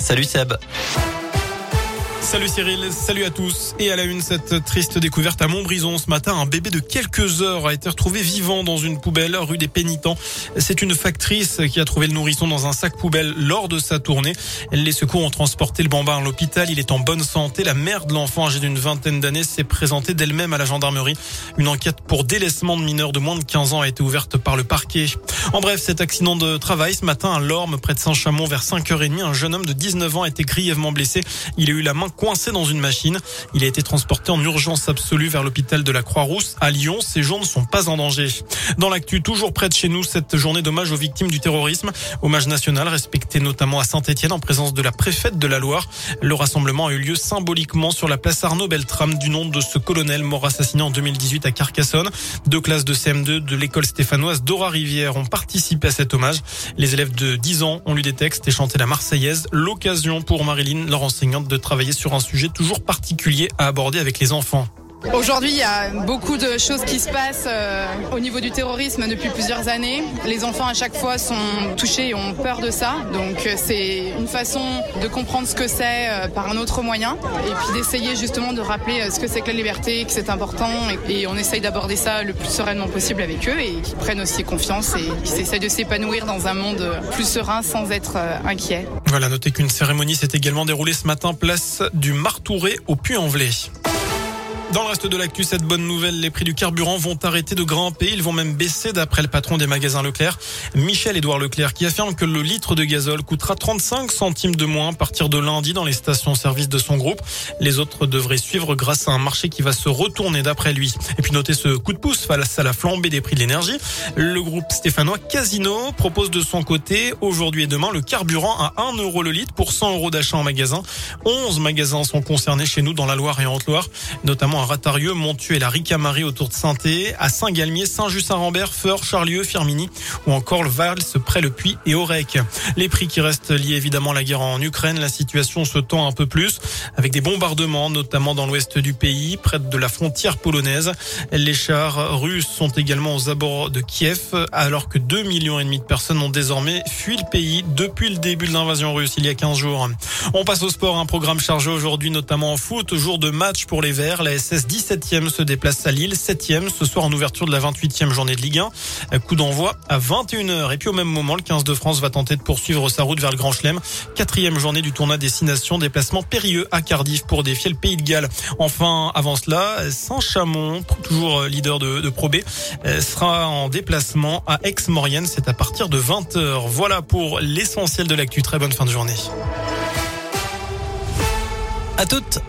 Salut Seb. Salut Cyril, salut à tous. Et à la une, cette triste découverte à Montbrison ce matin, un bébé de quelques heures a été retrouvé vivant dans une poubelle rue des Pénitents. C'est une factrice qui a trouvé le nourrisson dans un sac poubelle lors de sa tournée. Les secours ont transporté le bambin à l'hôpital. Il est en bonne santé. La mère de l'enfant, âgée d'une vingtaine d'années, s'est présentée d'elle-même à la gendarmerie. Une enquête pour délaissement de mineurs de moins de 15 ans a été ouverte par le parquet. En bref, cet accident de travail ce matin à Lorme, près de Saint-Chamond, vers 5h30, un jeune homme de 19 ans a été grièvement blessé. Il a eu la main coincé dans une machine. Il a été transporté en urgence absolue vers l'hôpital de la Croix-Rousse à Lyon. Ses jours ne sont pas en danger. Dans l'actu, toujours près de chez nous, cette journée d'hommage aux victimes du terrorisme. Hommage national respecté notamment à Saint-Étienne en présence de la préfète de la Loire. Le rassemblement a eu lieu symboliquement sur la place Arnaud Beltrame du nom de ce colonel mort assassiné en 2018 à Carcassonne. Deux classes de CM2 de l'école stéphanoise Dora Rivière ont participé à cet hommage. Les élèves de 10 ans ont lu des textes et chanté la Marseillaise. L'occasion pour Marilyn, leur enseignante, de travailler sur un sujet toujours particulier à aborder avec les enfants. Aujourd'hui, il y a beaucoup de choses qui se passent au niveau du terrorisme depuis plusieurs années. Les enfants à chaque fois sont touchés et ont peur de ça. Donc c'est une façon de comprendre ce que c'est par un autre moyen. Et puis d'essayer justement de rappeler ce que c'est que la liberté, que c'est important. Et on essaye d'aborder ça le plus sereinement possible avec eux et qu'ils prennent aussi confiance et qu'ils essayent de s'épanouir dans un monde plus serein sans être inquiets. Voilà, notez qu'une cérémonie s'est également déroulée ce matin, place du Martouré au Puy-en-Velay. Dans le reste de l'actu, cette bonne nouvelle, les prix du carburant vont arrêter de grimper. Ils vont même baisser d'après le patron des magasins Leclerc, Michel-Edouard Leclerc, qui affirme que le litre de gazole coûtera 35 centimes de moins à partir de lundi dans les stations-service de son groupe. Les autres devraient suivre grâce à un marché qui va se retourner d'après lui. Et puis notez ce coup de pouce face à la flambée des prix de l'énergie. Le groupe stéphanois Casino propose de son côté, aujourd'hui et demain, le carburant à 1 € le litre pour 100 € d'achat en magasin. 11 magasins sont concernés chez nous dans la Loire et en Haute-Loire, notamment à Ratarieux, Montu et la Ricamari autour de Saint-Étienne, à Saint-Galmier, Saint-Jus-Saint-Rambert, Feur, Charlieu, Firminy ou encore le Valls, près le Puy et Orec. Les prix qui restent liés évidemment à la guerre en Ukraine, la situation se tend un peu plus avec des bombardements notamment dans l'ouest du pays, près de la frontière polonaise. Les chars russes sont également aux abords de Kiev alors que 2,5 millions de personnes ont désormais fui le pays depuis le début de l'invasion russe il y a 15 jours. On passe au sport, un programme chargé aujourd'hui notamment en foot, jour de match pour les Verts. La 17e se déplace à Lille, 7e ce soir en ouverture de la 28e journée de Ligue 1. Coup d'envoi à 21h. Et puis au même moment, le 15 de France va tenter de poursuivre sa route vers le Grand Chelem. 4e journée du tournoi des Six Nations, déplacement périlleux à Cardiff pour défier le pays de Galles. Enfin, avant cela, Saint-Chamond, toujours leader de Pro B, sera en déplacement à Aix-Maurienne. C'est à partir de 20h. Voilà pour l'essentiel de l'actu. Très bonne fin de journée. À toutes.